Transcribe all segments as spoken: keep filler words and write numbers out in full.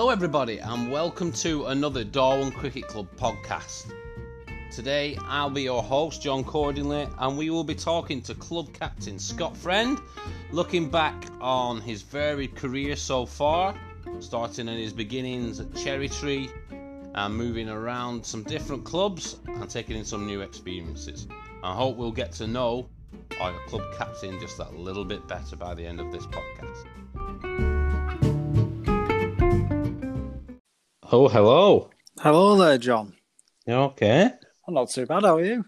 Hello everybody and welcome to another Darwin Cricket Club podcast. Today I'll be your host John Cordingley and we will be talking to club captain Scott Friend, looking back on his varied career so far, starting in his beginnings at Cherry Tree and moving around some different clubs and taking in some new experiences. I hope we'll get to know our club captain just that little bit better by the end of this podcast. Oh, hello. Hello there, John. You okay? I'm not too bad, how are you?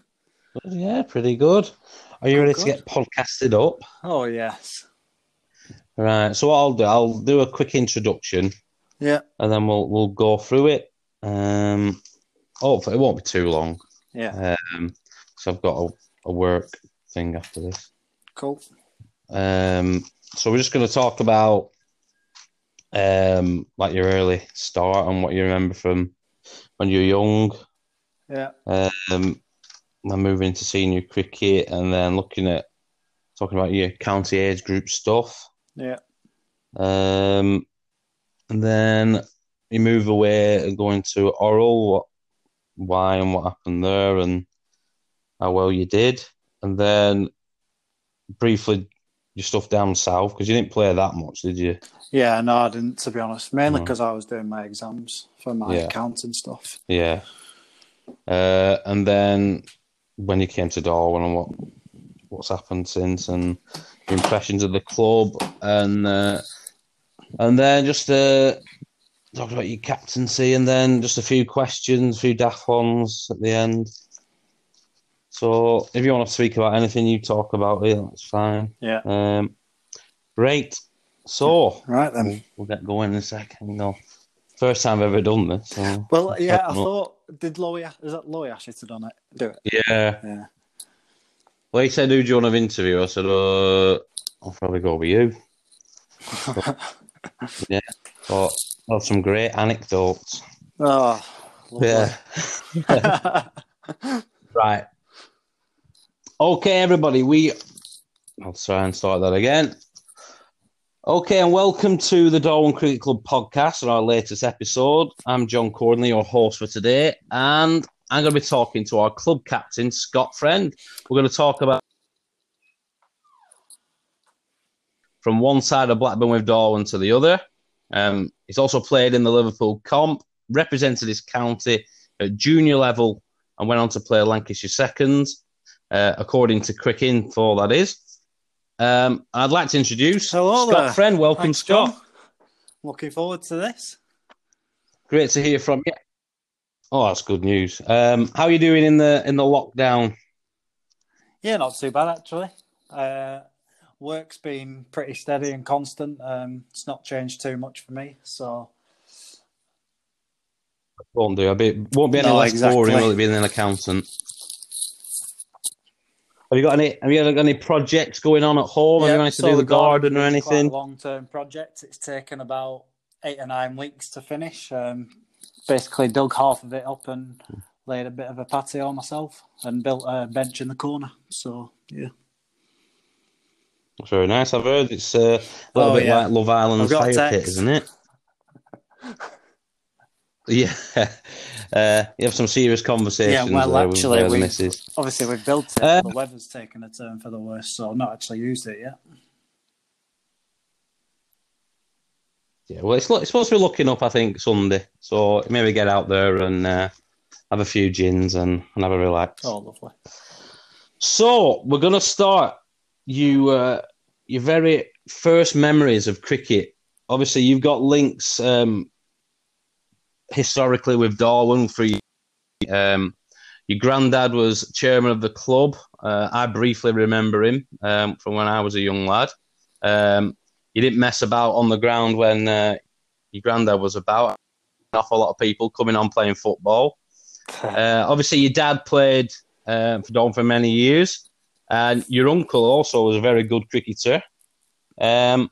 Yeah, pretty good. Are you I'm ready good. to get podcasted up? Oh, yes. Right, so what I'll do, I'll do a quick introduction. Yeah. And then we'll we'll go through it. Um, hopefully it won't be too long. Yeah. Um, so I've got a, a work thing after this. Cool. Um, so we're just going to talk about Um, like your early start and what you remember from when you were young. Yeah. Um, then moving into senior cricket and then looking at talking about your county age group stuff. Yeah. Um, and then you move away and go into Oral, what, why and what happened there and how well you did. And then briefly your stuff down south, because you didn't play that much, did you? Yeah, no, I didn't, to be honest. Mainly because no. I was doing my exams for my yeah. accounting stuff. Yeah. Uh, and then when you came to Darwin and what what's happened since and the impressions of the club and uh, and then just uh, talk about your captaincy and then just a few questions, a few daft ones at the end. So if you want to speak about anything you talk about here, that's fine. Yeah. Um, great. So right then, we'll, we'll get going in a second. No, first time I've ever done this. So well, yeah, I, I thought did Lowy is that Lowy Ashton on it? Do it. Yeah. Yeah. Well, he said, "Who do you want to interview?" I said, "Uh, I'll probably go with you." But, yeah. But well, some great anecdotes. Oh. Lovely. Yeah. Right. Okay, everybody, we... I'll try and start that again. Okay, and welcome to the Darwin Cricket Club podcast and our latest episode. I'm John Cordingley, your host for today, and I'm going to be talking to our club captain, Scott Friend. We're going to talk about... from one side of Blackburn with Darwin to the other. Um, he's also played in the Liverpool comp, represented his county at junior level, and went on to play Lancashire seconds. Uh, according to Crick Info, that is. Um, I'd like to introduce Hello Scott there. Friend. Welcome, Thanks, Scott. John. Looking forward to this. Great to hear from you. Oh, that's good news. Um, how are you doing in the in the lockdown? Yeah, not too bad, actually. Uh, work's been pretty steady and constant. Um, it's not changed too much for me, so... It won't do. It won't be any no, less exactly. boring, will it, being an accountant? Have you got any? Have you got any projects going on at home? Have yeah, you managed so to do the garden, garden or anything? Quite a long-term project. It's taken about eight or nine weeks to finish. Um, basically, dug half of it up and laid a bit of a patio myself, and built a bench in the corner. So yeah, that's very nice. I've heard it's uh, a little oh, bit yeah. like Love Island's fire pit, isn't it? Yeah, uh, you have some serious conversations. Yeah, well, actually, we obviously we've built it. Uh, the weather's taken a turn for the worse, so I've not actually used it yet. Yeah, well, it's, it's supposed to be looking up, I think, Sunday. So maybe get out there and uh, have a few gins and, and have a relax. Oh, lovely. So we're gonna start you uh, your very first memories of cricket. Obviously, you've got links. Um, Historically, with Darwin, for you, um, your granddad was chairman of the club. Uh, I briefly remember him um, from when I was a young lad. Um, you didn't mess about on the ground when uh, your granddad was about. An awful lot of people coming on playing football. Uh, obviously, your dad played uh, for Darwin for many years, and your uncle also was a very good cricketer. Um,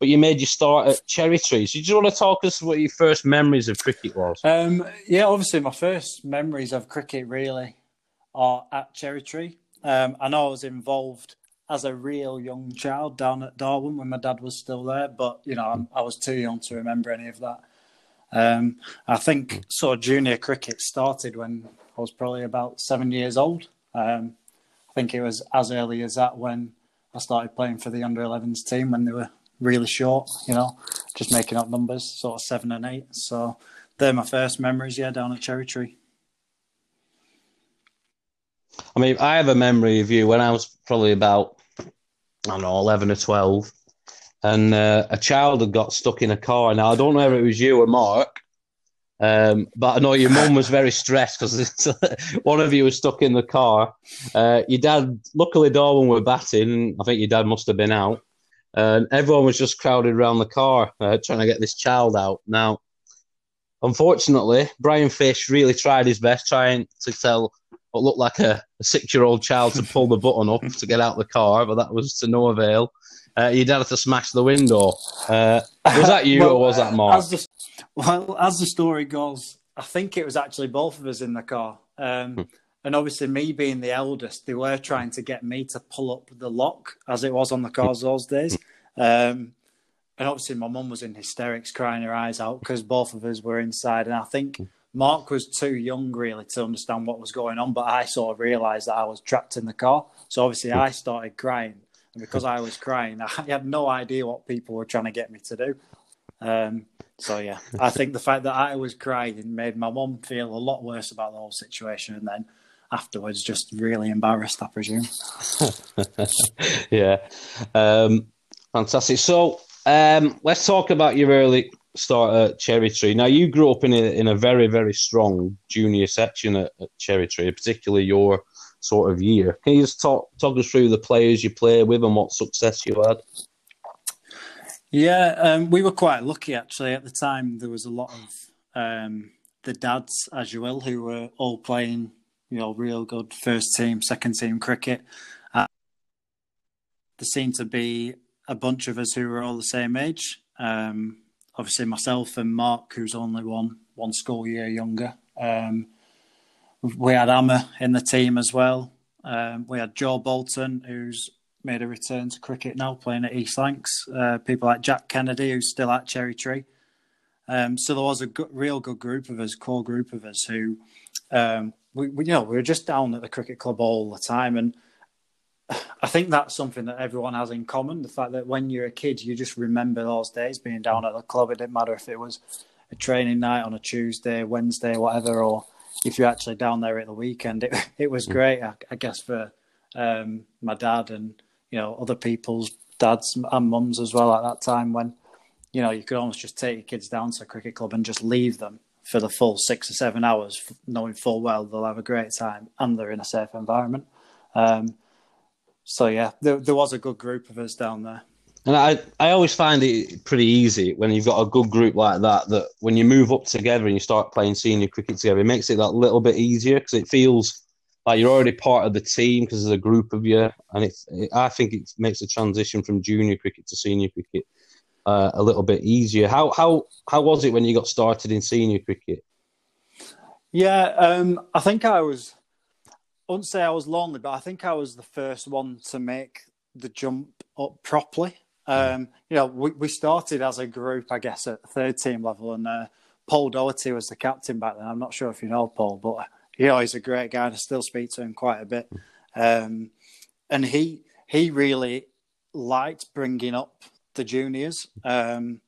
But you made your start at Cherry Tree. So, do you just want to talk us what your first memories of cricket was? Um, yeah, obviously, my first memories of cricket really are at Cherry Tree. Um, I know I was involved as a real young child down at Darwin when my dad was still there, but you know, I'm, I was too young to remember any of that. Um, I think sort of junior cricket started when I was probably about seven years old. Um, I think it was as early as that when I started playing for the under eleven's team when they were really short, you know, just making up numbers, sort of seven and eight. So they're my first memories, yeah, down at Cherry Tree. I mean, I have a memory of you when I was probably about, I don't know, eleven or twelve, and uh, a child had got stuck in a car. Now, I don't know if it was you or Mark, um, but I know your mum was very stressed because one of you was stuck in the car. Uh, your dad, luckily Darwin were batting, and I think your dad must have been out, and everyone was just crowded around the car uh, trying to get this child out. Now, unfortunately, Brian Fish really tried his best trying to tell what looked like a, a six-year-old child to pull the button up to get out the car, but that was to no avail. Uh, your dad had to smash the window. Uh, was that you well, or was that Mark? As the, well, as the story goes, I think it was actually both of us in the car. Um, hmm. And obviously, me being the eldest, they were trying to get me to pull up the lock, as it was on the cars those days. Um, and obviously, my mum was in hysterics, crying her eyes out, because both of us were inside. And I think Mark was too young, really, to understand what was going on, but I sort of realised that I was trapped in the car. So obviously I started crying, and because I was crying, I had no idea what people were trying to get me to do. Um, so, yeah, I think the fact that I was crying made my mum feel a lot worse about the whole situation, and then afterwards just really embarrassed, I presume. Yeah. Um, fantastic. So um, let's talk about your early start at Cherry Tree. Now, you grew up in a, in a very, very strong junior section at, at Cherry Tree, particularly your sort of year. Can you just talk, talk us through the players you played with and what success you had? Yeah, um, we were quite lucky, actually. At the time, there was a lot of um, the dads, as you will, who were all playing, you know, real good first team, second team cricket. Uh, there seemed to be a bunch of us who were all the same age. Um Obviously, myself and Mark, who's only one one school year younger. Um, we had Emma in the team as well. Um, we had Joe Bolton, who's made a return to cricket now, playing at East Lanks. Uh, people like Jack Kennedy, who's still at Cherry Tree. Um, so there was a good, real good group of us, core group of us, who um, we, we you know we were just down at the cricket club all the time. And I think that's something that everyone has in common, the fact that when you're a kid, you just remember those days being down at the club. It didn't matter if it was a training night on a Tuesday, Wednesday, whatever, or if you're actually down there at the weekend. It it was great, I, I guess, for um, my dad and, you know, other people's dads and mums as well at that time when, you know, you could almost just take your kids down to a cricket club and just leave them for the full six or seven hours, knowing full well they'll have a great time and they're in a safe environment. Um So, yeah, there, there was a good group of us down there. And I, I always find it pretty easy when you've got a good group like that, that when you move up together and you start playing senior cricket together, it makes it that little bit easier because it feels like you're already part of the team because there's a group of you. And it, it, I think it makes the transition from junior cricket to senior cricket uh, a little bit easier. How, how, how was it when you got started in senior cricket? Yeah, um, I think I was... I wouldn't say I was lonely, but I think I was the first one to make the jump up properly. Um, you know, we, we started as a group, I guess, at third team level, and uh, Paul Doherty was the captain back then. I'm not sure if you know Paul, but you know, he's a great guy, and I still speak to him quite a bit. Um, and he he really liked bringing up the juniors. Um,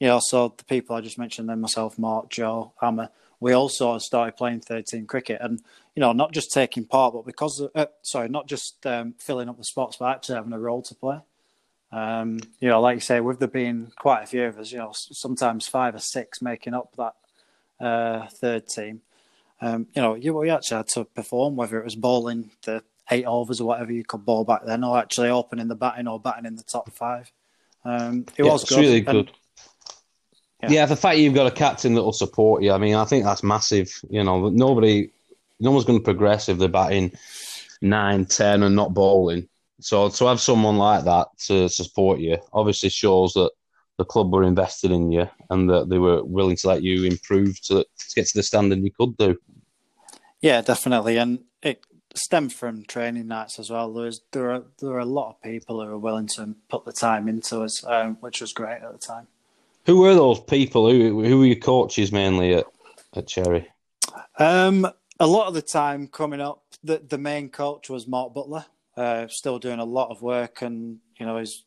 you know, so the people I just mentioned, then myself, Mark, Joe, Hammer. We also started playing third-team cricket and, you know, not just taking part, but because, uh, sorry, not just um, filling up the spots, but actually having a role to play. Um, you know, like you say, with there being quite a few of us, you know, sometimes five or six making up that uh, third team, um, you know, you, we actually had to perform, whether it was bowling the eight overs or whatever you could bowl back then, or actually opening the batting or batting in the top five. Um, it yeah, was good. It's really good. And, Yeah. yeah, the fact you've got a captain that will support you, I mean, I think that's massive. You know, nobody, no one's going to progress if they're batting nine, ten and not bowling. So to have someone like that to support you obviously shows that the club were invested in you and that they were willing to let you improve to, to get to the standard you could do. Yeah, definitely. And it stemmed from training nights as well. There, was, there, are, there are a lot of people who are willing to put the time into us, um, which was great at the time. Who were those people? Who who were your coaches mainly at, at Cherry? Um, a lot of the time coming up, the, the main coach was Mark Butler. Uh, still doing a lot of work, and you know he's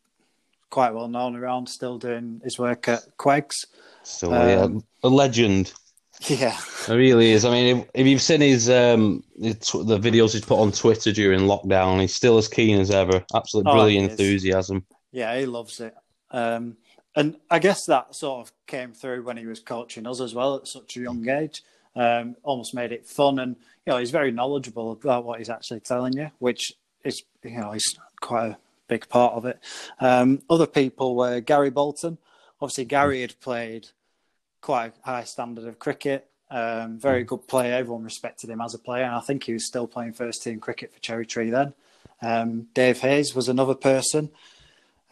quite well known around. Still doing his work at Queggs. So um, yeah, a legend. Yeah, it really is. I mean, if, if you've seen his um his, the videos he's put on Twitter during lockdown, he's still as keen as ever. Absolutely brilliant oh, enthusiasm. Yeah, he loves it. Um. And I guess that sort of came through when he was coaching us as well at such a young age. Um, almost made it fun, and you know he's very knowledgeable about what he's actually telling you, which is you know he's quite a big part of it. Um, other people were Gary Bolton. Obviously, Gary had played quite a high standard of cricket. Um, very good player. Everyone respected him as a player, and I think he was still playing first team cricket for Cherry Tree then. Um, Dave Hayes was another person.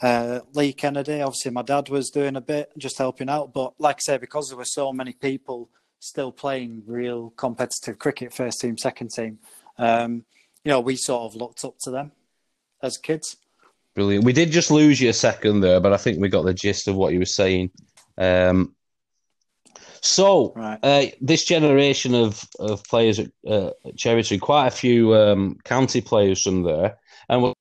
Uh, Lee Kennedy, obviously my dad was doing a bit, just helping out. But like I say, because there were so many people still playing real competitive cricket, first team, second team, um, you know, we sort of looked up to them as kids. Brilliant. We did just lose you a second there, but I think we got the gist of what you were saying. Um, so right. uh, this generation of, of players at, uh, at Cherry Tree, quite a few um, county players from there. And we're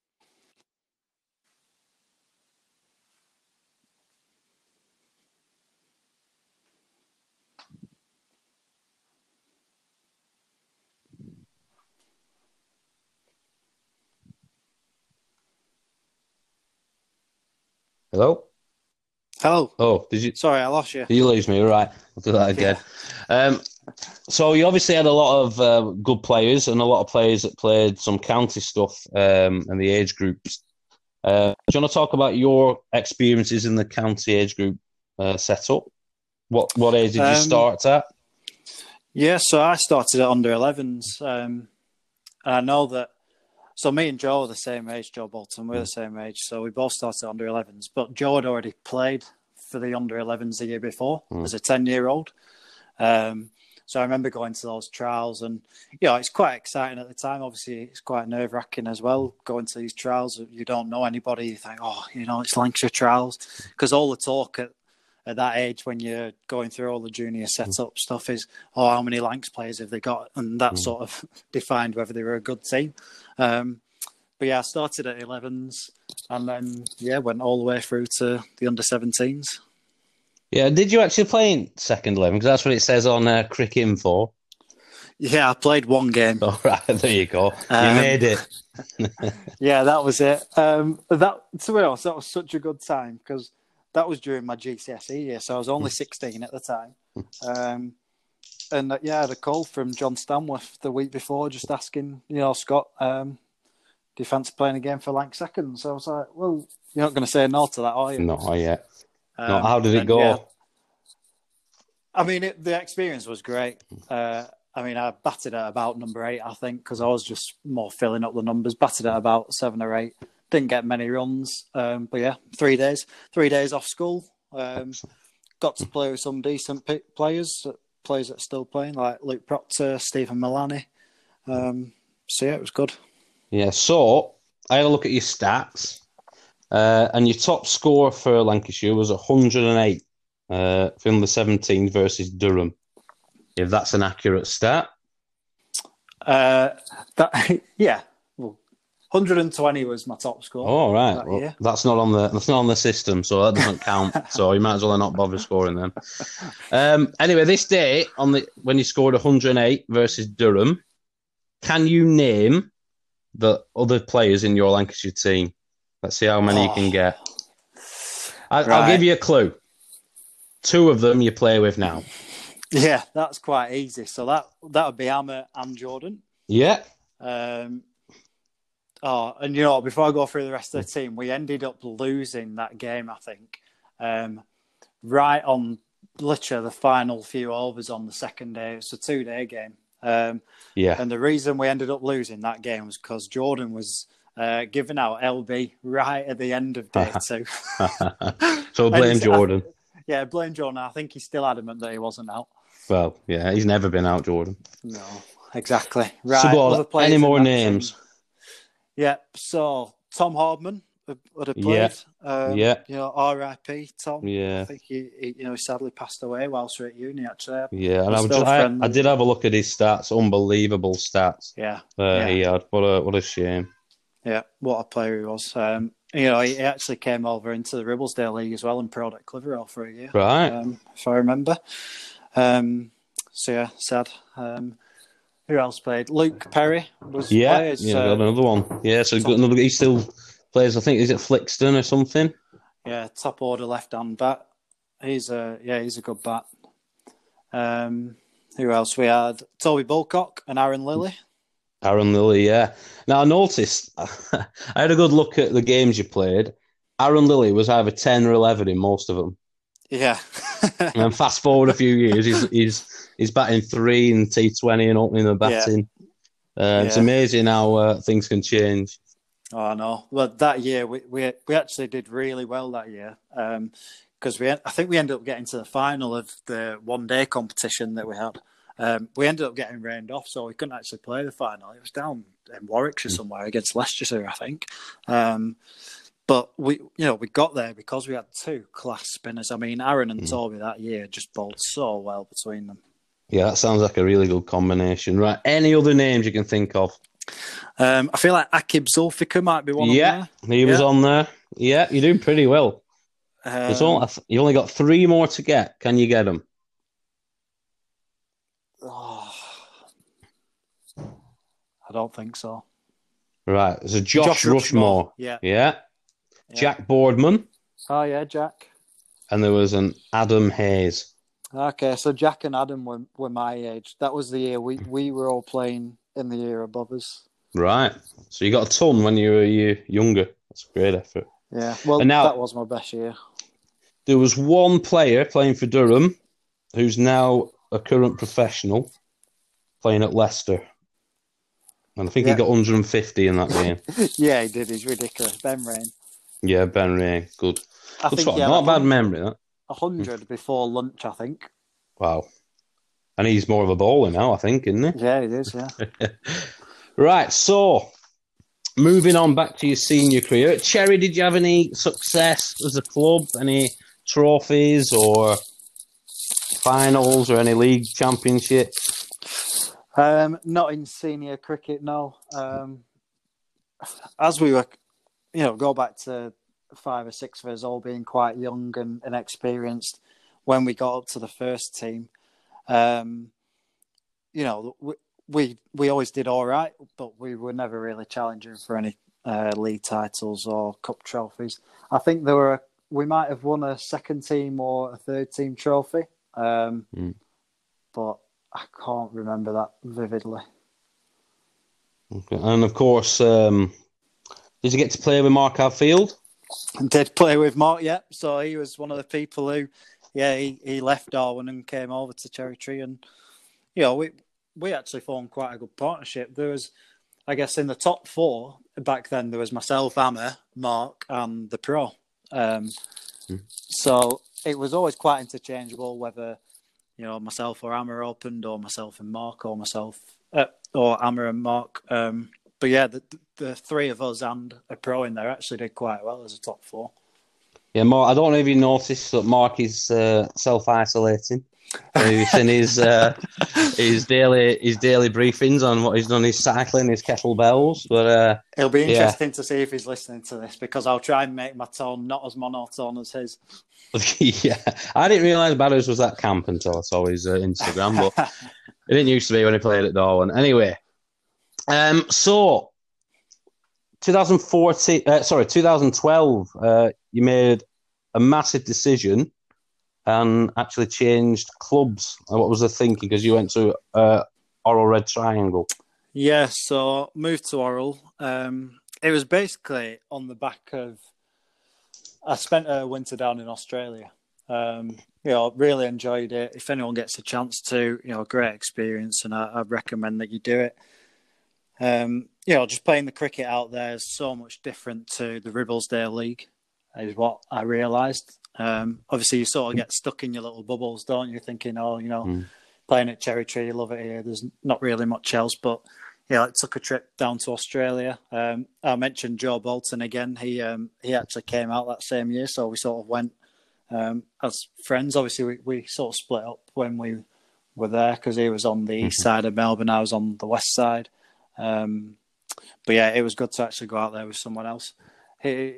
Hello? Hello. Oh, did you? Sorry, I lost you. Did you lose me? All right. I'll do that again. Yeah. Um, so you obviously had a lot of uh, good players and a lot of players that played some county stuff um, in the age groups. Uh, do you want to talk about your experiences in the county age group uh, setup? What what age did um, you start at? Yeah, so I started at under elevens. Um, and I know that So me and Joe are the same age, Joe Bolton, we're the same age. So we both started under elevens. But Joe had already played for the under elevens the year before mm. as a ten-year-old. Um, so I remember going to those trials. And, you know, it's quite exciting at the time. Obviously, it's quite nerve-wracking as well, going to these trials. You don't know anybody. You think, oh, you know, it's Lancashire trials. Because all the talk at, at that age when you're going through all the junior setup mm. stuff is, oh, how many Lancs players have they got? And that mm. sort of defined whether they were a good team. Um, but yeah, I started at elevens and then, yeah, went all the way through to the under seventeens. Yeah, did you actually play in second eleven? Because that's what it says on uh, Crick Info. Yeah, I played one game. All right, there you go. You um, made it. Yeah, that was it. Um, that, to be honest, that was such a good time because that was during my G C S E year, so I was only sixteen at the time. Um, and yeah, I had a call from John Stanworth the week before just asking, you know, Scott, um, do you fancy playing a game for Lanc second? So I was like, well, you're not going to say no to that, are you? Not yet. Um, no, how did it go? Yeah, I mean, it, the experience was great. Uh, I mean, I batted at about number eight, I think, because I was just more filling up the numbers, batted at about seven or eight. Didn't get many runs, um, but yeah, three days, three days off school. Um, got to play with some decent p- players, players that are still playing, like Luke Proctor, Stephen Milani. Um, so yeah, it was good. Yeah, so I had a look at your stats, uh, and your top score for Lancashire was one hundred eight uh, from the seventeen versus Durham. If that's an accurate stat, uh, that yeah. one hundred twenty was my top score. Oh, right. That well, that's not on the that's not on the system, so that doesn't count. So you might as well not bother scoring then. Um, anyway, this day, on the when you scored one hundred eight versus Durham, can you name the other players in your Lancashire team? Let's see how many oh. you can get. I, right. I'll give you a clue. Two of them you play with now. Yeah, that's quite easy. So that, that would be Emma and Jordan. Yeah. Um. Oh, and you know, before I go through the rest of the team, we ended up losing that game, I think, um, right on literally the final few overs on the second day. It's a two-day game. Um, yeah. And the reason we ended up losing that game was because Jordan was uh, giving out L B right at the end of day two. So blame Jordan. I, yeah, blame Jordan. I think he's still adamant that he wasn't out. Well, yeah, he's never been out, Jordan. No, exactly. Right. So, well, any more names? Team. Yep, so Tom Hardman, would have played. Yeah. Um, yeah. You know, R I P Tom. Yeah. I think he, he, you know, he sadly passed away whilst we were at uni, actually. Yeah, and I, just, I, I did have a look at his stats. Unbelievable stats. Yeah. Uh, yeah. He had. What a, what a shame. Yeah, what a player he was. Um, you know, he actually came over into the Ribblesdale League as well and played at Cliverall for a year. Right. Um, if I remember. Um, so, yeah, sad. Um, who else played? Luke Perry was yeah, players. Yeah, uh, another one. Yeah, so got another. He still plays, I think, is it Flixton or something? Yeah, top order left-hand bat. He's a, yeah, he's a good bat. Um, who else? We had Toby Bulcock and Aaron Lilly. Aaron Lilly, yeah. Now, I noticed, I had a good look at the games you played. Aaron Lilly was either ten or eleven in most of them. Yeah. And then fast forward a few years, he's he's, he's batting three in T twenty and opening the batting. Yeah. Uh, it's yeah. amazing how uh, things can change. Oh, I know. Well, that year, we, we, we actually did really well that year. Um, because we, I think we ended up getting to the final of the one-day competition that we had. Um, we ended up getting rained off, so we couldn't actually play the final. It was down in Warwickshire somewhere against Leicestershire, I think. Um, but we, you know, we got there because we had two class spinners. I mean, Aaron and Toby that year just bowled so well between them. Yeah, that sounds like a really good combination. Right, any other names you can think of? Um, I feel like Akib Zulfika might be one yeah, of them. Yeah, he was yeah. on there. Yeah, you're doing pretty well. Um, only, you only got three more to get. Can you get them? Oh, I don't think so. Right, there's a Josh, Josh Rushmore. Rushmore. Yeah. yeah, yeah. Jack Boardman. Oh yeah, Jack. And there was an Adam Hayes. Okay, so Jack and Adam were, were my age. That was the year we, we were all playing in the year above us. Right, so you got a ton when you were a year younger. That's a great effort. Yeah, well, now, that was my best year. There was one player playing for Durham who's now a current professional playing at Leicester. And I think yeah. he got one hundred fifty in that game. yeah, he did. He's ridiculous. Ben Raine. Yeah, Ben Raine. Good. I Good think, yeah, Not a bad memory, that. one hundred before lunch, I think. Wow. And he's more of a bowler now, I think, isn't he? Yeah, he is, yeah. Right, so moving on back to your senior career. Cherry, did you have any success as a club? Any trophies or finals or any league championship? Um, not in senior cricket, no. Um, as we were, you know, go back to five or six of us all being quite young and, and experienced when we got up to the first team. Um, you know, we, we we always did all right, but we were never really challenging for any uh, league titles or cup trophies. I think there were a, we might have won a second team or a third team trophy. Um, mm. But I can't remember that vividly. Okay. And of course, um, did you get to play with Mark Alfield? I did play with Mark, yeah. So he was one of the people who, yeah, he, he left Darwin and came over to Cherry Tree, and you know, we we actually formed quite a good partnership. There was, I guess, in the top four back then, there was myself, Emma, Mark, and the pro. Um, mm. So it was always quite interchangeable, whether, you know, myself or Amma opened, or myself and Mark, or myself uh, or Amma and Mark. Um, but yeah, the, the three of us and a pro in there actually did quite well as a top four. Yeah, Mark. I don't know if you noticed that Mark is uh, self-isolating. He's in his uh, his daily his daily briefings on what he's done, his cycling, his kettlebells. But uh, it'll be interesting yeah. to see if he's listening to this, because I'll try and make my tone not as monotone as his. yeah, I didn't realise Barrows was that camp until I saw his uh, Instagram, but it didn't used to be when he played at Darwin. Anyway, um, so twenty fourteen, uh, sorry, twenty twelve, uh, you made a massive decision and actually changed clubs. What was the thinking? Because you went to uh, Oral Red Triangle. Yeah, so moved to Oral. Um, it was basically on the back of, I spent a winter down in Australia. Um, you know, really enjoyed it. If anyone gets a chance to, you know, great experience, and I, I recommend that you do it. Um, you know, just playing the cricket out there is so much different to the Ribblesdale League, is what I realised. Um, obviously, you sort of get stuck in your little bubbles, don't you? Thinking, oh, you know, mm. playing at Cherry Tree, you love it here. There's not really much else, but he like, took a trip down to Australia. Um, I mentioned Joe Bolton again. He um, he actually came out that same year, so we sort of went um, as friends. Obviously, we, we sort of split up when we were there because he was on the mm-hmm. east side of Melbourne, I was on the west side. Um, but yeah, it was good to actually go out there with someone else. He,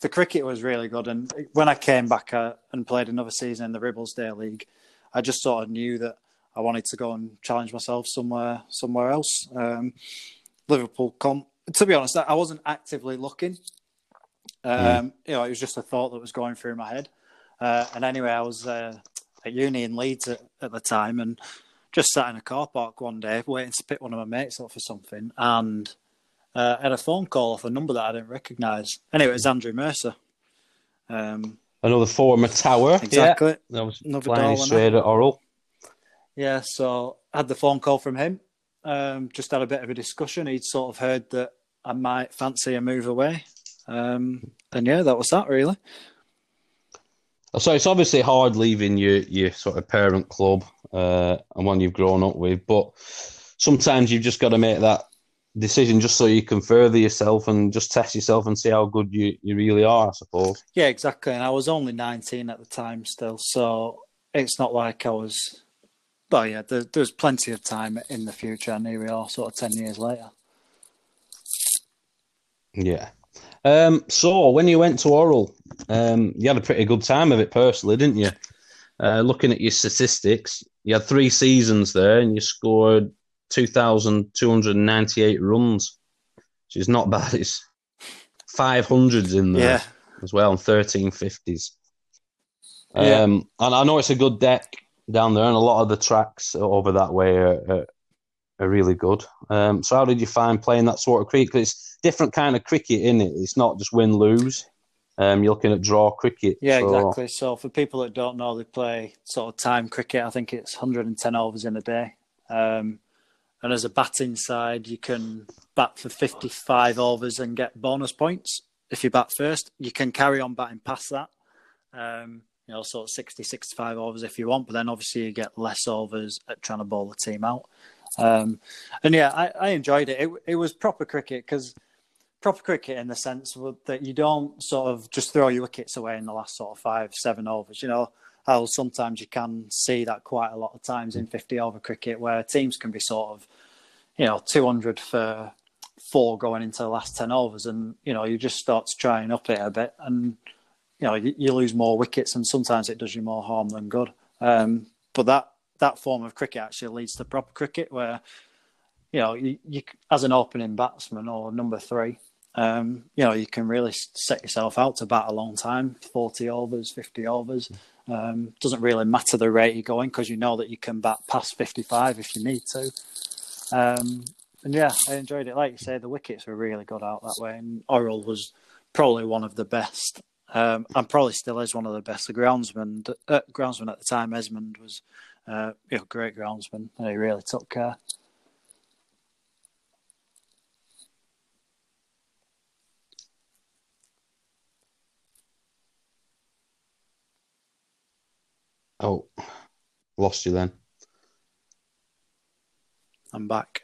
the cricket was really good, and when I came back uh, and played another season in the Ribblesdale League, I just sort of knew that I wanted to go and challenge myself somewhere somewhere else. Um, Liverpool comp. To be honest, I wasn't actively looking. Um, mm. You know, it was just a thought that was going through my head. Uh, and anyway, I was uh, at uni in Leeds at, at the time, and just sat in a car park one day waiting to pick one of my mates up for something, and uh, had a phone call off a number that I didn't recognise. Anyway, it was Andrew Mercer. Um, Another former tower. Exactly. Yeah. I was Another playing straight at Oral. Yeah, so I had the phone call from him. Um, just had a bit of a discussion. He'd sort of heard that I might fancy a move away. Um, and yeah, that was that really. So it's obviously hard leaving your, your sort of parent club uh, and one you've grown up with, but sometimes you've just got to make that decision just so you can further yourself and just test yourself and see how good you, you really are, I suppose. Yeah, exactly. And I was only nineteen at the time still, so it's not like I was... But yeah, there, there's plenty of time in the future. I knew we are sort of ten years later. Yeah. Um, so when you went to Oral, um, you had a pretty good time of it personally, didn't you? Uh, looking at your statistics, you had three seasons there and you scored two thousand two hundred ninety-eight runs, which is not bad. It's five hundreds in there yeah. as well, and thirteen fifties. Um, yeah. And I know it's a good deck down there, and a lot of the tracks over that way are, are, are really good. Um, so how did you find playing that sort of cricket? 'Cause it's different kind of cricket, isn't it? It's not just win-lose. Um, you're looking at draw cricket. Yeah, so. Exactly. So for people that don't know, they play sort of time cricket. I think it's one hundred ten overs in a day. Um, and as a batting side, you can bat for fifty-five overs and get bonus points. If you bat first, you can carry on batting past that. Um You know, sort of sixty, sixty-five overs if you want, but then obviously you get less overs at trying to bowl the team out. Um, and yeah, I, I enjoyed it. It, it was proper cricket, because proper cricket in the sense that you don't sort of just throw your wickets away in the last sort of five, seven overs. You know, how sometimes you can see that quite a lot of times in fifty-over cricket where teams can be sort of, you know, two hundred for four going into the last ten overs, and, you know, you just start to try and up it a bit, and... You know, you lose more wickets, and sometimes it does you more harm than good. Um, but that, that form of cricket actually leads to proper cricket, where you know, you, you as an opening batsman or number three, um, you know, you can really set yourself out to bat a long time, forty overs, fifty overs. Um, doesn't really matter the rate you're going, because you know that you can bat past fifty-five if you need to. Um, and yeah, I enjoyed it. Like you say, the wickets were really good out that way, and Oral was probably one of the best. Um, and probably still is one of the best. The groundsman, uh, groundsman at the time, Esmond, was uh, you know, great groundsman. He really took care. Oh, lost you then. I'm back.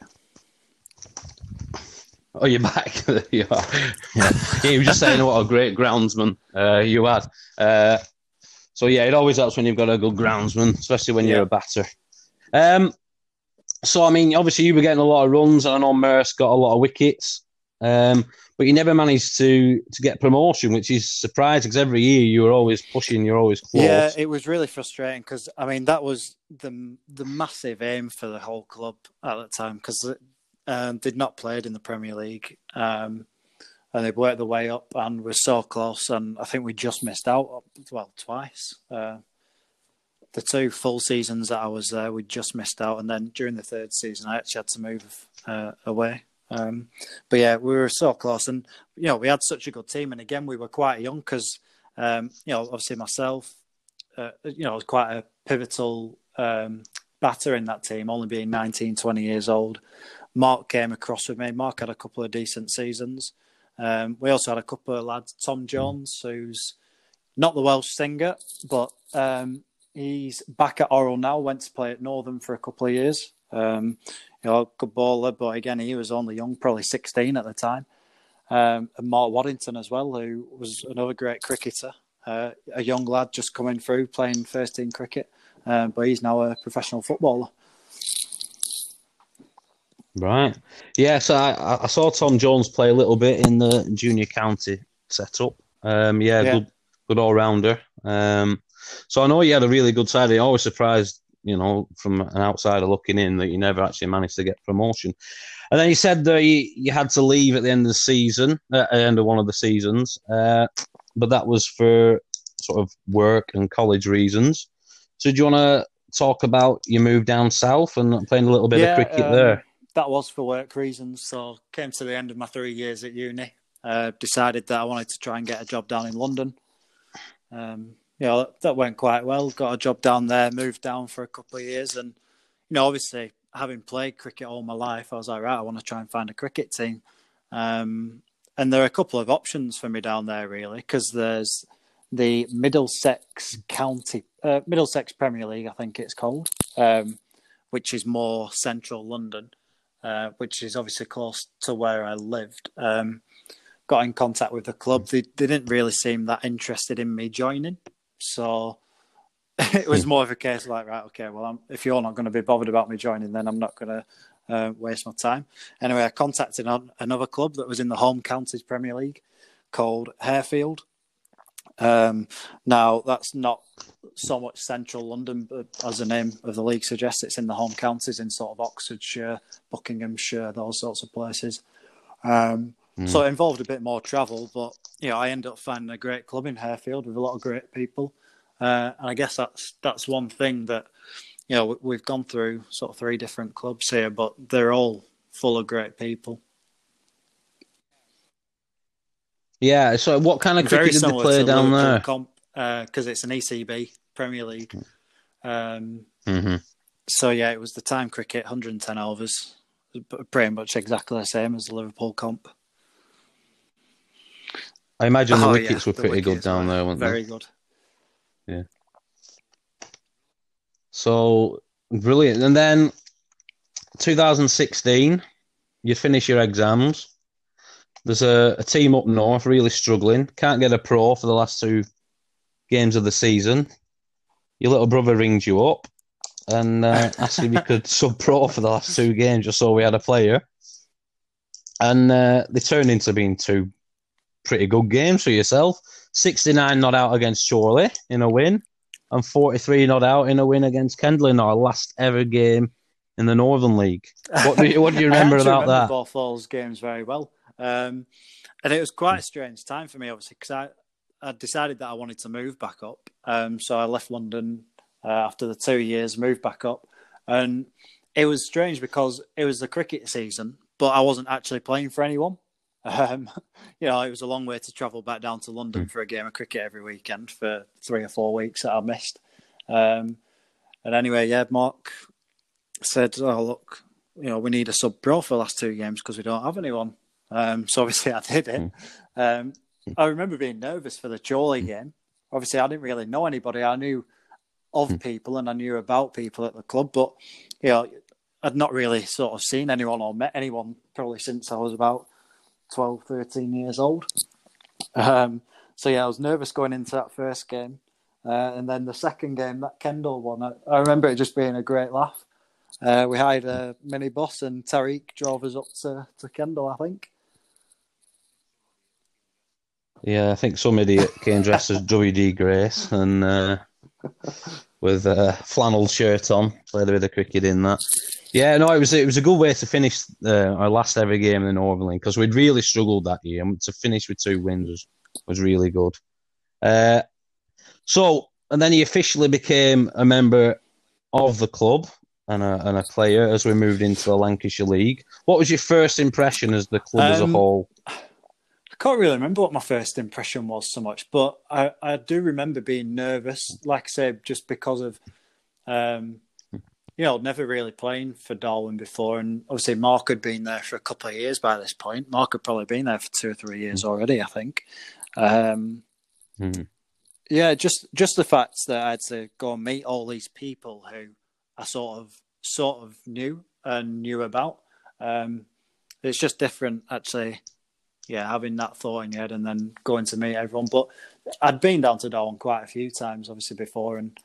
Oh, you're back. You are. Yeah. You were just saying what a great groundsman uh, you had. Uh, so, yeah, it always helps when you've got a good groundsman, especially when yeah. you're a batter. Um, so, I mean, obviously you were getting a lot of runs, and I know Merce got a lot of wickets, um, but you never managed to, to get promotion, which is surprising, because every year you were always pushing, you're always close. Yeah, it was really frustrating, because, I mean, that was the, the massive aim for the whole club at that time, because... Um, they'd not played in the Premier League, um, and they'd worked their way up and were so close, and I think we just missed out, well, twice. Uh, the two full seasons that I was there, we just missed out, and then during the third season, I actually had to move uh, away. Um, but yeah, we were so close, and, you know, we had such a good team, and again, we were quite young, because, um, you know, obviously myself, uh, you know, I was quite a pivotal um, batter in that team, only being nineteen, twenty years old. Mark came across with me. Mark had a couple of decent seasons. Um, we also had a couple of lads, Tom Jones, who's not the Welsh singer, but um, he's back at Oral now, went to play at Northern for a couple of years. Um, you know, good baller, but again, he was only young, probably sixteen at the time. Um, and Mark Waddington as well, who was another great cricketer, uh, a young lad just coming through playing first team cricket, um, but he's now a professional footballer. Right. Yeah, so I, I saw Tom Jones play a little bit in the junior county setup. Um, yeah, yeah, good good all-rounder. Um, so I know he had a really good side. He always surprised, you know, from an outsider looking in, that you never actually managed to get promotion. And then he said that you, you had to leave at the end of the season, at the end of one of the seasons, uh, but that was for sort of work and college reasons. So do you want to talk about your move down south and playing a little bit yeah, of cricket um, there? That was for work reasons. So came to the end of my three years at uni, uh, decided that I wanted to try and get a job down in London. Um, you know, that, that went quite well. Got a job down there, moved down for a couple of years. And, you know, obviously, having played cricket all my life, I was like, right, I want to try and find a cricket team. Um, and there are a couple of options for me down there, really, because there's the Middlesex County, uh, Middlesex Premier League, I think it's called, um, which is more central London, uh, which is obviously close to where I lived. Um, got in contact with the club. They, they didn't really seem that interested in me joining. So it was more of a case of like, right, okay, well, I'm, if you're not going to be bothered about me joining, then I'm not going to uh, waste my time. Anyway, I contacted on another club that was in the home counties Premier League called Harefield. Um, now, that's not so much central London, but as the name of the league suggests, it's in the home counties in sort of Oxfordshire, Buckinghamshire, those sorts of places. Um So it involved a bit more travel, but you know, I ended up finding a great club in Harefield with a lot of great people, uh, and I guess that's that's one thing that, you know, we've gone through sort of three different clubs here, but they're all full of great people. Yeah. So what kind of cricket did they play down there? Because uh, it's an E C B Premier League. Um, mm-hmm. So yeah, it was the time cricket, one hundred ten overs, pretty much exactly the same as the Liverpool comp. I imagine the oh, wickets yeah. were pretty wickets good down there, weren't very they? Very good. Yeah. So, brilliant. And then, twenty sixteen, you finish your exams. There's a, a team up north really struggling. Can't get a pro for the last two games of the season. Your little brother rings you up and uh, asks if you could sub-pro for the last two games just so we had a player. And uh, they turned into being two pretty good games for yourself. sixty-nine not out against Chorley in a win, and forty-three not out in a win against Kendal in our last ever game in the Northern League. What do you, what do you remember about remember that? I remember both those games very well. Um, and it was quite a strange time for me, obviously, because I, I decided that I wanted to move back up. Um, so I left London uh, after the two years, moved back up. And it was strange because it was the cricket season, but I wasn't actually playing for anyone. Um, you know, it was a long way to travel back down to London mm. for a game of cricket every weekend for three or four weeks that I missed. Um, and anyway, yeah, Mark said, oh, look, you know, we need a sub-pro for the last two games because we don't have anyone. Um, so obviously I did it. Um, I remember being nervous for the Chorley game. Obviously I didn't really know anybody. I knew of people and I knew about people at the club, but, you know, I'd not really sort of seen anyone or met anyone probably since I was about twelve, thirteen years old. Um, so, yeah, I was nervous going into that first game. Uh, and then the second game, that Kendal one, I, I remember it just being a great laugh. Uh, we hired a minibus and Tariq drove us up to, to Kendal, I think. Yeah, I think some idiot came dressed as W D Grace and uh, with a flannel shirt on, played a bit of cricket in that. Yeah, no, it was it was a good way to finish uh, our last ever game in the Northern League because we'd really struggled that year, and to finish with two wins was, was really good. Uh, so, and then he officially became a member of the club and a, and a player as we moved into the Lancashire League. What was your first impression as the club um, as a whole? I can't really remember what my first impression was so much, but I, I do remember being nervous, like I said, just because of... Um, You know, never really playing for Darwin before, and obviously Mark had been there for a couple of years by this point. Mark had probably been there for two or three years already, I think. Um, mm-hmm. Yeah, just just the fact that I had to go and meet all these people who I sort of sort of knew and knew about. Um, it's just different, actually. Yeah, having that thought in your head and then going to meet everyone. But I'd been down to Darwin quite a few times, obviously, before, and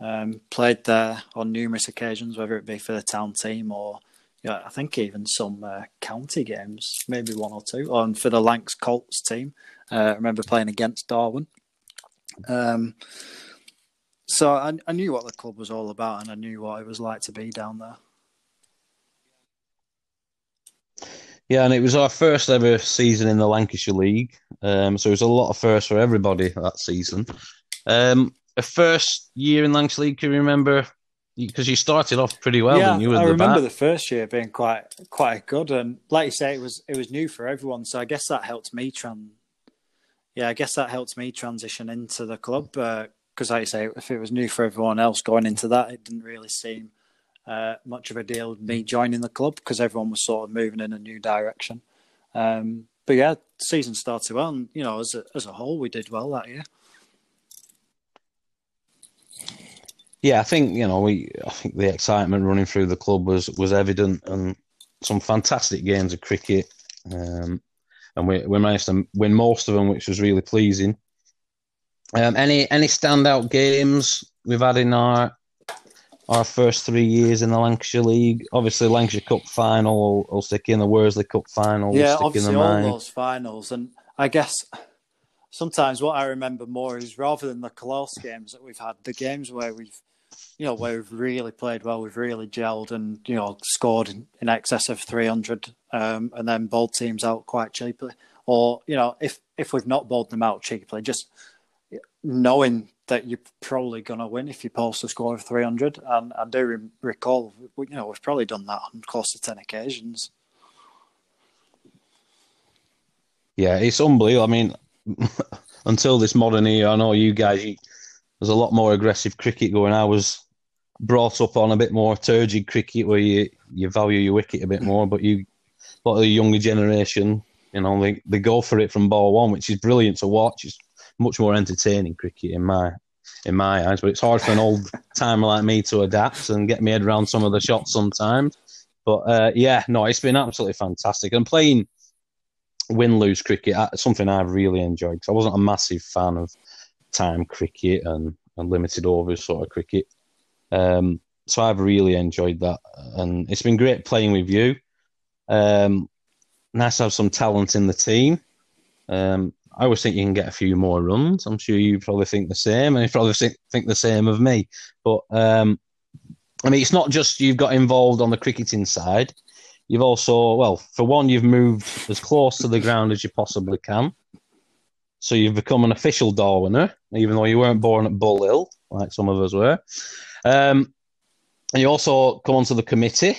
um, played there on numerous occasions, whether it be for the town team or, you know, I think even some uh, county games, maybe one or two, and for the Lancs Colts team. Uh, I remember playing against Darwin. Um, so I, I knew what the club was all about, and I knew what it was like to be down there. Yeah, and it was our first ever season in the Lancashire League. Um, so it was a lot of firsts for everybody that season. Um, a first year in Lancashire League, can you remember? Because you started off pretty well. Yeah, and you were I the remember bat. The first year being quite quite good. And like you say, it was it was new for everyone. So I guess that helped me tran- Yeah, I guess that helped me transition into the club. Because uh, like you say, if it was new for everyone else going into that, it didn't really seem... Uh, much of a deal with me joining the club because everyone was sort of moving in a new direction. Um, but yeah, season started well, and you know, as a, as a whole, we did well that year. Yeah, I think you know we. I think the excitement running through the club was was evident, and some fantastic games of cricket, um, and we we managed to win most of them, which was really pleasing. Um, any any standout games we've had in our. Our first three years in the Lancashire League. Obviously, Lancashire Cup final, we'll stick in the Worsley Cup final. Yeah, stick obviously in the all mine. Those finals. And I guess sometimes what I remember more is rather than the close games that we've had, the games where we've, you know, where we've really played well, we've really gelled and, you know, scored in, in excess of three hundred um, and then bowled teams out quite cheaply. Or, you know, if, if we've not bowled them out cheaply, just knowing that you're probably going to win if you post a score of three hundred. And I do re- recall, you know, we've probably done that on close to ten occasions. Yeah, it's unbelievable. I mean, until this modern era, I know you guys, you, there's a lot more aggressive cricket going. I was brought up on a bit more turgid cricket where you, you value your wicket a bit more, but you, a lot of the younger generation, you know, they, they go for it from ball one, which is brilliant to watch. It's much more entertaining cricket in my in my eyes, but it's hard for an old timer like me to adapt and get my head around some of the shots sometimes. But uh, yeah, no, it's been absolutely fantastic. And playing win-lose cricket, something I've really enjoyed because I wasn't a massive fan of time cricket and, and limited overs sort of cricket. Um, so I've really enjoyed that. And it's been great playing with you. Um, nice to have some talent in the team. Um, I always think you can get a few more runs. I'm sure you probably think the same, and you probably think the same of me. But, um, I mean, it's not just you've got involved on the cricketing side. You've also, well, for one, you've moved as close to the ground as you possibly can. So you've become an official Darwiner, even though you weren't born at Bull Hill, like some of us were. Um, and you also come onto the committee.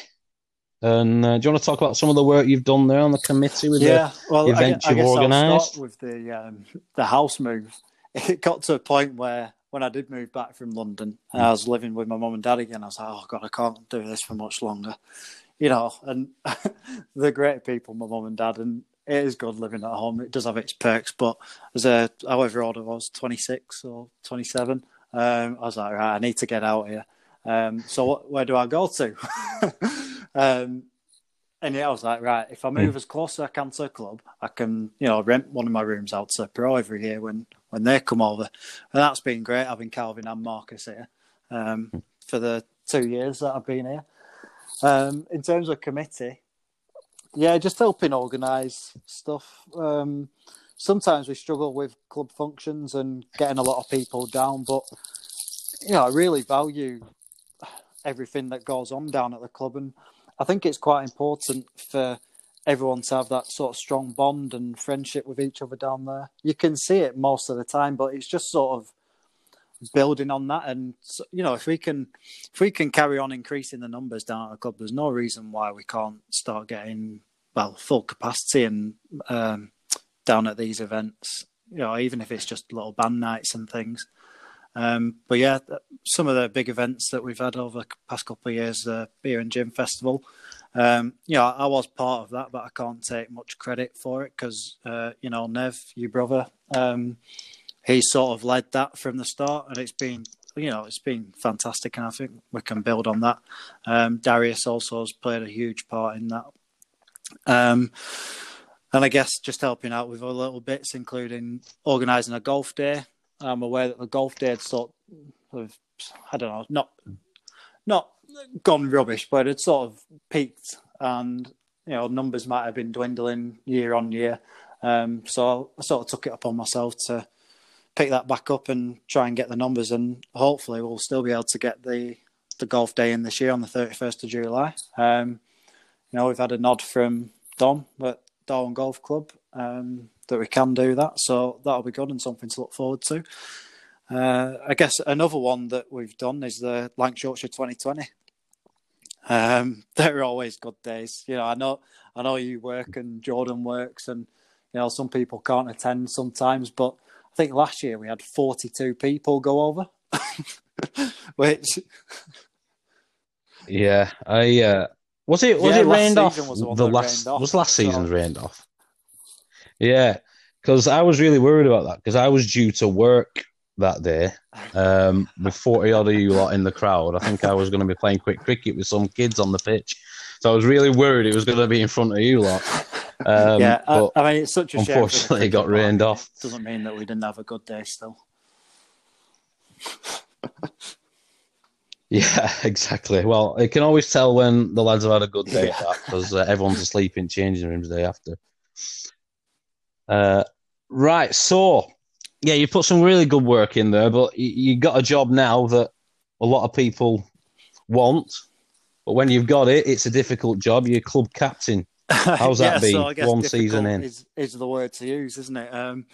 And uh, do you want to talk about some of the work you've done there on the committee with yeah, the well, events I, I you've organised? I'll start with the, um, the house move. It got to a point where when I did move back from London and I was living with my mum and dad again, I was like, oh, God, I can't do this for much longer. You know, and they're great people, my mum and dad, and it is good living at home. It does have its perks, but as a, however old I was, twenty-six or twenty-seven, um, I was like, right, I need to get out here. Um, so what, where do I go to? Um, and yeah, I was like, right, if I move as close as I can to a club, I can, you know, rent one of my rooms out to Pro every year when, when they come over. And that's been great having Calvin and Marcus here um, for the two years that I've been here. Um, in terms of committee, yeah, just helping organise stuff. Um, sometimes we struggle with club functions and getting a lot of people down, but, you know, I really value everything that goes on down at the club, and I think it's quite important for everyone to have that sort of strong bond and friendship with each other down there. You can see it most of the time, but it's just sort of building on that. And you know, if we can, if we can carry on increasing the numbers down at the club, there's no reason why we can't start getting well full capacity and um, down at these events. You know, even if it's just little band nights and things. Um, but yeah, some of the big events that we've had over the past couple of years, the Beer and Gin Festival, um, you know, I was part of that, but I can't take much credit for it because, uh, you know, Nev, your brother, um, he sort of led that from the start, and it's been you know, it's been fantastic, and I think we can build on that. Um, Darius also has played a huge part in that. Um, and I guess just helping out with other little bits, including organising a golf day. I'm aware that the golf day had sort of, I don't know, not not gone rubbish, but it sort of peaked, and you know, numbers might have been dwindling year on year. Um, so I sort of took it upon myself to pick that back up and try and get the numbers, and hopefully we'll still be able to get the, the golf day in this year on the thirty-first of July. Um, you know, we've had a nod from Dom at Darwin Golf Club um, that we can do that, so that'll be good and something to look forward to. Uh, I guess another one that we've done is the Lancashire twenty twenty. Um, they're always good days. You know, I know, I know you work and Jordan works, and you know, some people can't attend sometimes, but I think last year we had forty-two people go over. Which, yeah, I uh, was it was yeah, it rained off? Was the, the last off, was last season's so. rained off? Yeah, because I was really worried about that because I was due to work that day um, with forty odd of you lot in the crowd. I think I was going to be playing quick cricket with some kids on the pitch, so I was really worried it was going to be in front of you lot. Um, yeah, I, I mean, it's such a shame. Unfortunately, it got rained off. It doesn't mean that we didn't have a good day still. Yeah, exactly. Well, you can always tell when the lads have had a good day yeah. because uh, everyone's asleep in changing rooms the day after. Uh, right, so, yeah, you put some really good work in there, but you, you got a job now that a lot of people want, but when you've got it, it's a difficult job. You're club captain. How's that yeah, been? So I guess one season in is, is the word to use, isn't it? Um,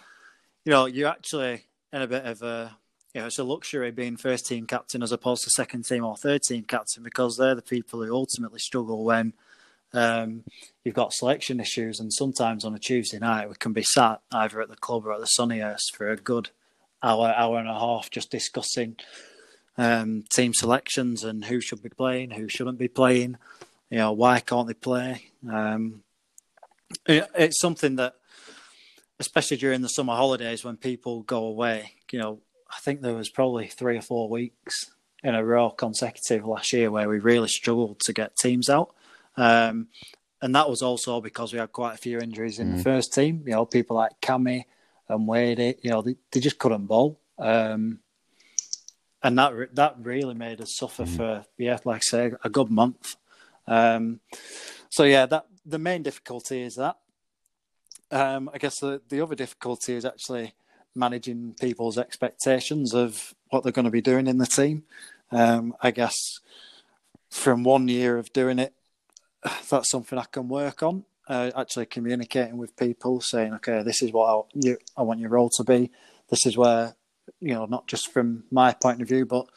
you know, you're actually in a bit of a, you know, it's a luxury being first team captain as opposed to second team or third team captain, because they're the people who ultimately struggle when um, you've got selection issues. And sometimes on a Tuesday night, we can be sat either at the club or at the Sunnyhurst for a good hour, hour and a half, just discussing um, team selections and who should be playing, who shouldn't be playing. You know, why can't they play? Um, it, it's something that, especially during the summer holidays when people go away, you know, I think there was probably three or four weeks in a row consecutive last year where we really struggled to get teams out. Um, and that was also because we had quite a few injuries in mm. the first team. You know, people like Cammy and Wadey, you know, they, they just couldn't bowl. Um, and that, re- that really made us suffer mm. for, yeah, like I say, a good month. Um, so yeah, that the main difficulty is that. Um, I guess the, the other difficulty is actually managing people's expectations of what they're going to be doing in the team. Um, I guess from one year of doing it, that's something I can work on. Uh, actually communicating with people, saying, okay, this is what I, you, I want your role to be. This is where, you know, not just from my point of view, but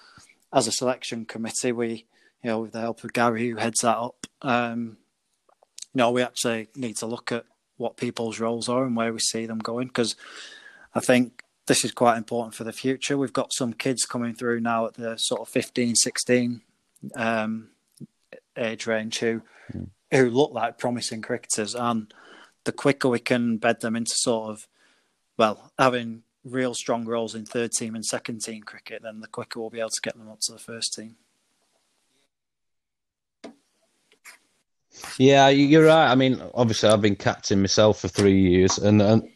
as a selection committee, we, you know, with the help of Gary, who heads that up, um, you know, we actually need to look at what people's roles are and where we see them going, because I think this is quite important for the future. We've got some kids coming through now at the sort of fifteen, sixteen um, age range who, mm. who look like promising cricketers, and the quicker we can bed them into sort of, well, having real strong roles in third team and second team cricket, then the quicker we'll be able to get them up to the first team. Yeah, you're right. I mean, obviously, I've been captain myself for three years, and, and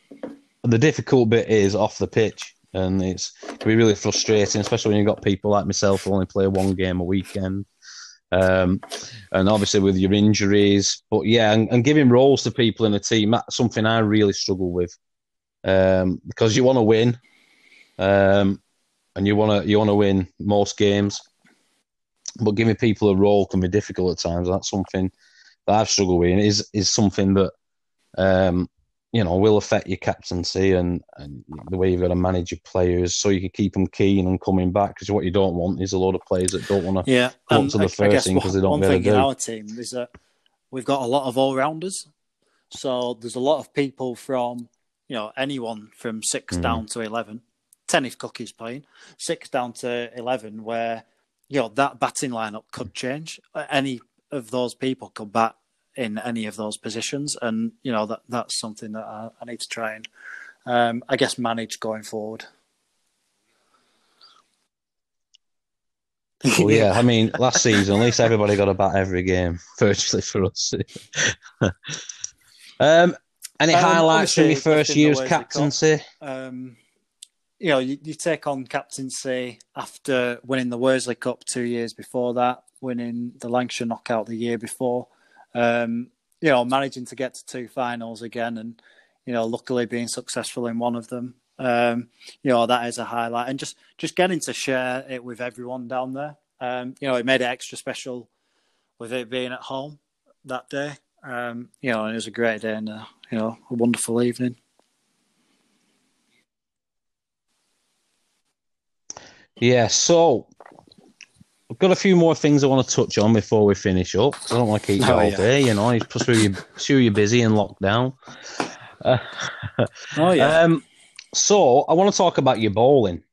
the difficult bit is off the pitch, and it's it can be really frustrating, especially when you've got people like myself who only play one game a weekend, um, and obviously with your injuries. But yeah, and, and giving roles to people in a team, that's something I really struggle with, um, because you want to win, um, and you want to you want to win most games, but giving people a role can be difficult at times. That's something that I've struggled with, and is is something that um, you know, will affect your captaincy and, and the way you've got to manage your players, so you can keep them keen and coming back. Because what you don't want is a lot of players that don't want to yeah, come um, to the I, first I team because they don't really do. One thing in our team is that we've got a lot of all rounders, so there's a lot of people from, you know, anyone from six mm. down to eleven. Tennis Cookie's playing six down to eleven, where you know that batting lineup could change any. Of those people come back in any of those positions, and you know that that's something that I, I need to try and um, I guess manage going forward. Well, yeah, I mean, last season, at least everybody got a bat every game, virtually for us. um, any um, highlights from your first year's captaincy? Um, you know, you, you take on captaincy after winning the Worsley Cup two years before that, winning the Lancashire knockout the year before. Um, you know, managing to get to two finals again, and you know, luckily being successful in one of them. Um, you know, that is a highlight, and just just getting to share it with everyone down there. Um, you know, it made it extra special with it being at home that day. Um, you know, it was a great day and uh, you know, a wonderful evening. Yeah, so I've got a few more things I want to touch on before we finish up. I don't want to keep you oh, all yeah. day, you know. Plus, sure you're, sure you're busy in lockdown. Uh, oh yeah. Um, So, I want to talk about your bowling.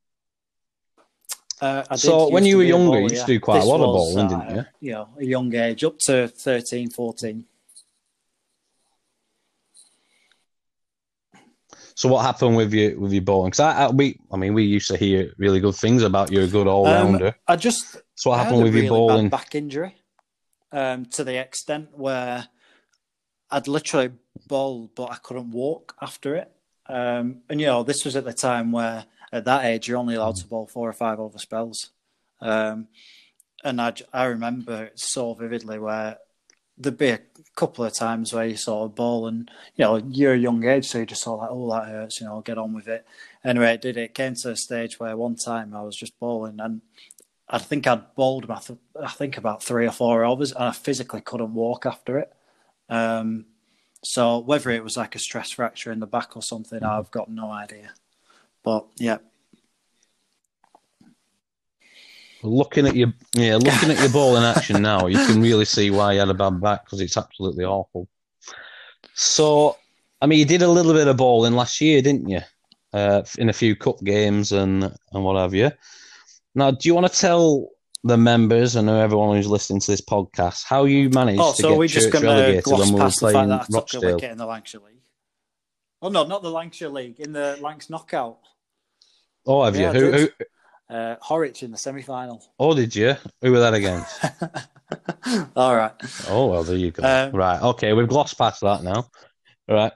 Uh, I so, when you were younger, bowler, you used to do quite this a lot was, of bowling, uh, didn't you? Yeah, you know, a young age, up to thirteen, fourteen. So, what happened with your, with your bowling? Because I, I, we, I mean, we used to hear really good things about you, a good all-rounder. Um, I just... So, what I happened with really your bowling? Bad back injury, um, to the extent where I'd literally bowled, but I couldn't walk after it. Um, and, you know, this was at the time where, at that age, you're only allowed to bowl four or five over spells. Um, and I, I remember it so vividly where there'd be a couple of times where you saw a bowl and, you know, you're a young age, so you just saw like, oh, that hurts, you know, get on with it. Anyway, it did. It came to a stage where one time I was just bowling and I think I'd bowled, I, th- I think, about three or four overs and I physically couldn't walk after it. Um So whether it was like a stress fracture in the back or something, I've got no idea. But yeah, looking at your yeah, looking at your ball in action now, you can really see why you had a bad back because it's absolutely awful. So, I mean, you did a little bit of bowling last year, didn't you? Uh, in a few cup games and and what have you. Now, do you want to tell the members and everyone who's listening to this podcast how you managed oh, so to get Church gonna relegated when we were playing the fact that I took a wicket in the Lancashire League. Oh no, not the Lancashire League, in the Lancs knockout. Oh, have yeah, you? Who? who? Uh, Horwich in the semi-final. Oh, did you? Who were that against? All right. Oh well, there you go. Um, right, okay, we've glossed past that now. All right.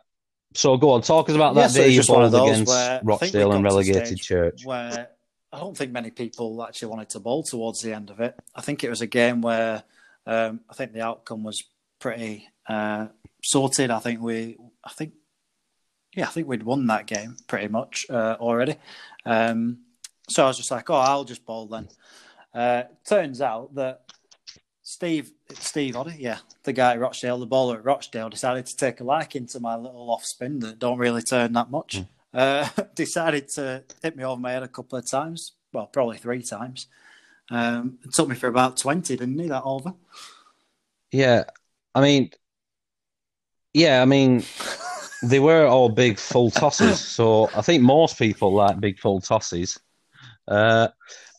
So go on, talk us about that yeah, day so you bowled against Rochdale and relegated Church. Where I don't think many people actually wanted to bowl towards the end of it. I think it was a game where um, I think the outcome was pretty uh, sorted. I think we, I think, yeah, I think we'd won that game pretty much uh, already. Um, so I was just like, oh, I'll just bowl then. Uh, turns out that Steve, Steve Oddy, yeah, the guy at Rochdale, the bowler at Rochdale, decided to take a liking to my little off spin that don't really turn that much. Mm. Uh, decided to hit me over my head a couple of times. Well, probably three times. Um, it took me for about twenty, didn't he, that over? Yeah, I mean, yeah, I mean, they were all big full tosses. So I think most people like big full tosses. Uh,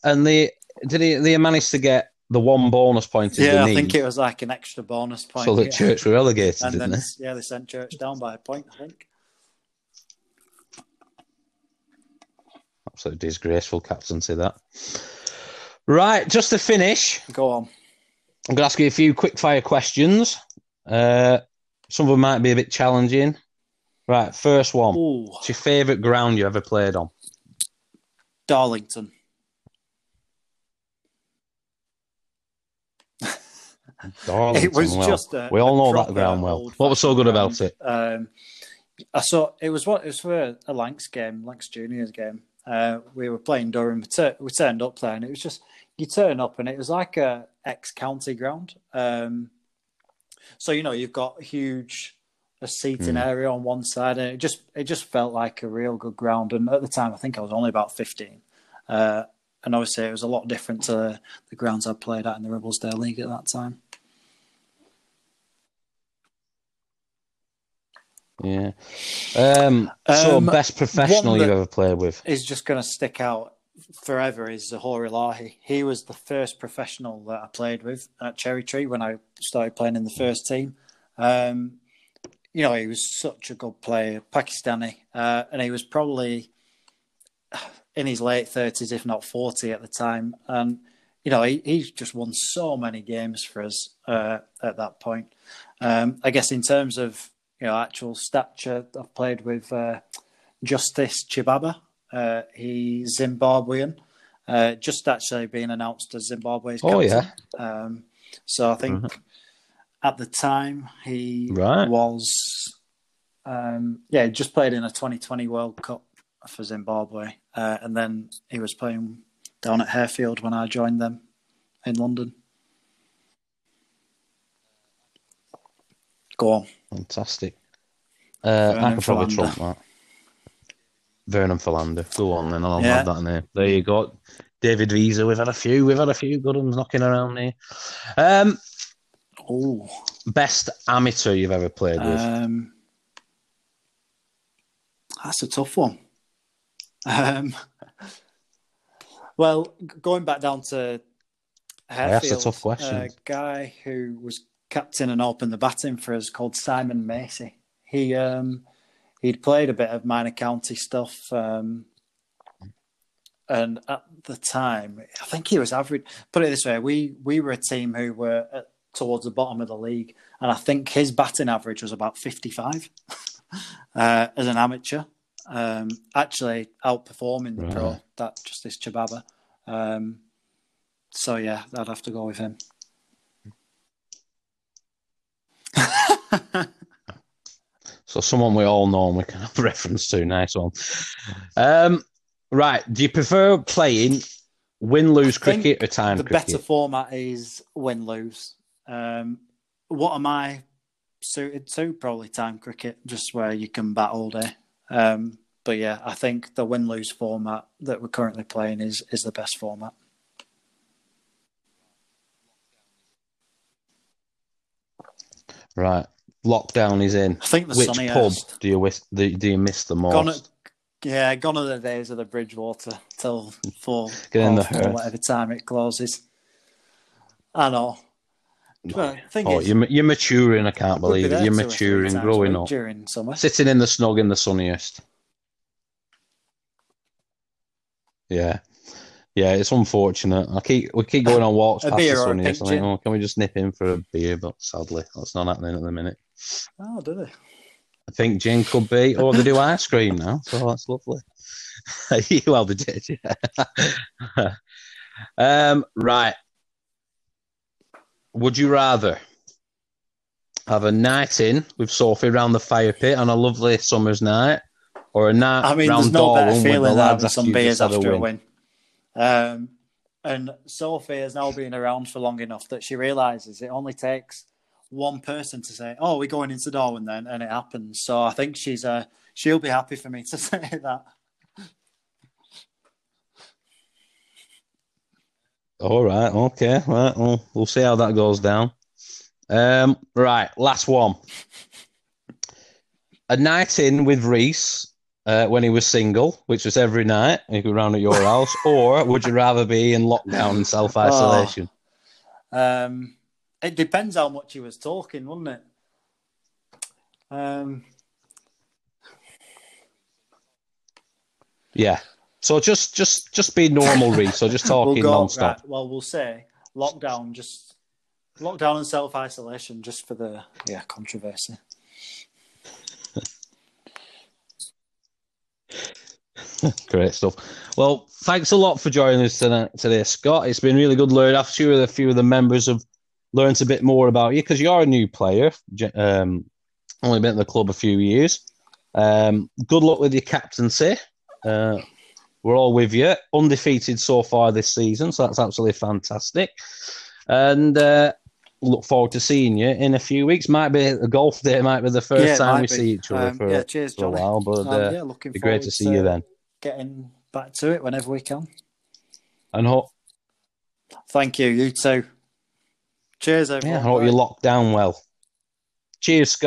and they did he, they managed to get the one bonus point in yeah, the knee. Yeah, I think it was like an extra bonus point. So the yeah. Church were relegated, and didn't then, they? Yeah, they sent Church down by a point, I think. Absolutely disgraceful captaincy, that. Right, just to finish. Go on. I'm going to ask you a few quick-fire questions. Uh, some of them might be a bit challenging. Right, first one. Ooh. What's your favourite ground you ever played on? Darlington. Darlington, it was well. Just a, we all know that ground well. What was so good ground. About it? Um, I saw it was what it was for a Lancs game, Lancs Juniors game. Uh, we were playing Durham. We, tur- we turned up there, and it was just you turn up, and it was like a ex-county ground. Um, so you know you've got huge a seating mm. area on one side, and it just it just felt like a real good ground. And at the time, I think I was only about fifteen, uh, and obviously it was a lot different to the grounds I played at in the Ribblesdale League at that time. Yeah. Um, so, um, best professional you've ever played with? Is just going to stick out forever is Zahori Lahi. He was the first professional that I played with at Cherry Tree when I started playing in the first team. Um, you know, he was such a good player, Pakistani, uh, and he was probably in his late thirties, if not forty at the time. And you know, he, he's just won so many games for us uh, at that point. Um, I guess in terms of, you know, actual stature, I've played with uh, Justice Chibaba. Uh, he's Zimbabwean, uh, just actually being announced as Zimbabwe's captain. Oh, yeah. Um, so I think mm-hmm. at the time he right. was... Um, yeah, just played in a twenty twenty World Cup for Zimbabwe. Uh, and then he was playing down at Harefield when I joined them in London. Go on. Fantastic. Uh, I can probably trump that. Vernon Philander. Go on then, I'll yeah. have that in there. There you go. David Visa. We've had a few. We've had a few good ones knocking around here. Um, oh, best amateur you've ever played with? Um... That's a tough one. Um, well, going back down to Harefield, that's a tough question. A guy who was captain and opened the batting for us called Simon Macy. He um, he'd played a bit of minor county stuff, um, and at the time, I think he was average. Put it this way: we we were a team who were at, towards the bottom of the league, and I think his batting average was about fifty-five. Uh, as an amateur, um, actually outperforming the right. pro, that Justice Chibaba. Um, so, yeah, I'd have to go with him. So someone we all know and we can have reference to. Nice one. Um, right, do you prefer playing win-lose cricket or time the cricket? The better format is win-lose. Um, what am I... suited to? Probably time cricket, just where you can bat all day. Um, but yeah, I think the win-lose format that we're currently playing is is the best format. Right, lockdown is in. I think the Which sunniest. pub do you wish, do, do you miss the most? Gone at, yeah, gone are the days of the Bridgewater till four or whatever time it closes. I know. Well, oh, you're, you're maturing, I can't believe it. You're maturing, growing up. During summer. Sitting in the snug in the sunniest. Yeah. Yeah, it's unfortunate. I keep We keep going on walks past the sunniest. I think, oh, can we just nip in for a beer? But sadly, that's not happening at the minute. Oh, do they? I think gin could be. Oh, they do ice cream now, so that's lovely. Well, they did, yeah. um, right. Would you rather have a night in with Sophie round the fire pit on a lovely summer's night, or a night I mean, round Darwin no with the lads after some beers after a win? win. Um, and Sophie has now been around for long enough that she realises it only takes one person to say, "Oh, we're going into Darwin then," and it happens. So I think she's uh, she'll be happy for me to say that. All right, okay, right. Well, we'll see how that goes down. Um, right, last one. A night in with Reese uh, when he was single, which was every night. He could round at your house, or would you rather be in lockdown and self isolation? Oh, um, it depends how much he was talking, wouldn't it? Um, yeah. So just, just, just be normal, Reece. So just talking we'll go, non-stop. Right. Well, we'll say lockdown, just lockdown and self-isolation, just for the yeah controversy. Great stuff. Well, thanks a lot for joining us tonight, today, Scott. It's been really good learning. I'm sure a few of the members have learned a bit more about you because you are a new player. Um, only been at the club a few years. Um, good luck with your captaincy. Uh, We're all with you. Undefeated so far this season, so that's absolutely fantastic. And uh, look forward to seeing you in a few weeks. Might be a golf day. Might be the first yeah, time we be. see each other um, for, yeah, cheers, for a while. But um, uh, yeah, it'd be great to see to you then. Getting back to it whenever we can. And hope. Thank you. You too. Cheers, everyone. Yeah, I hope you locked down well. Cheers, Scott.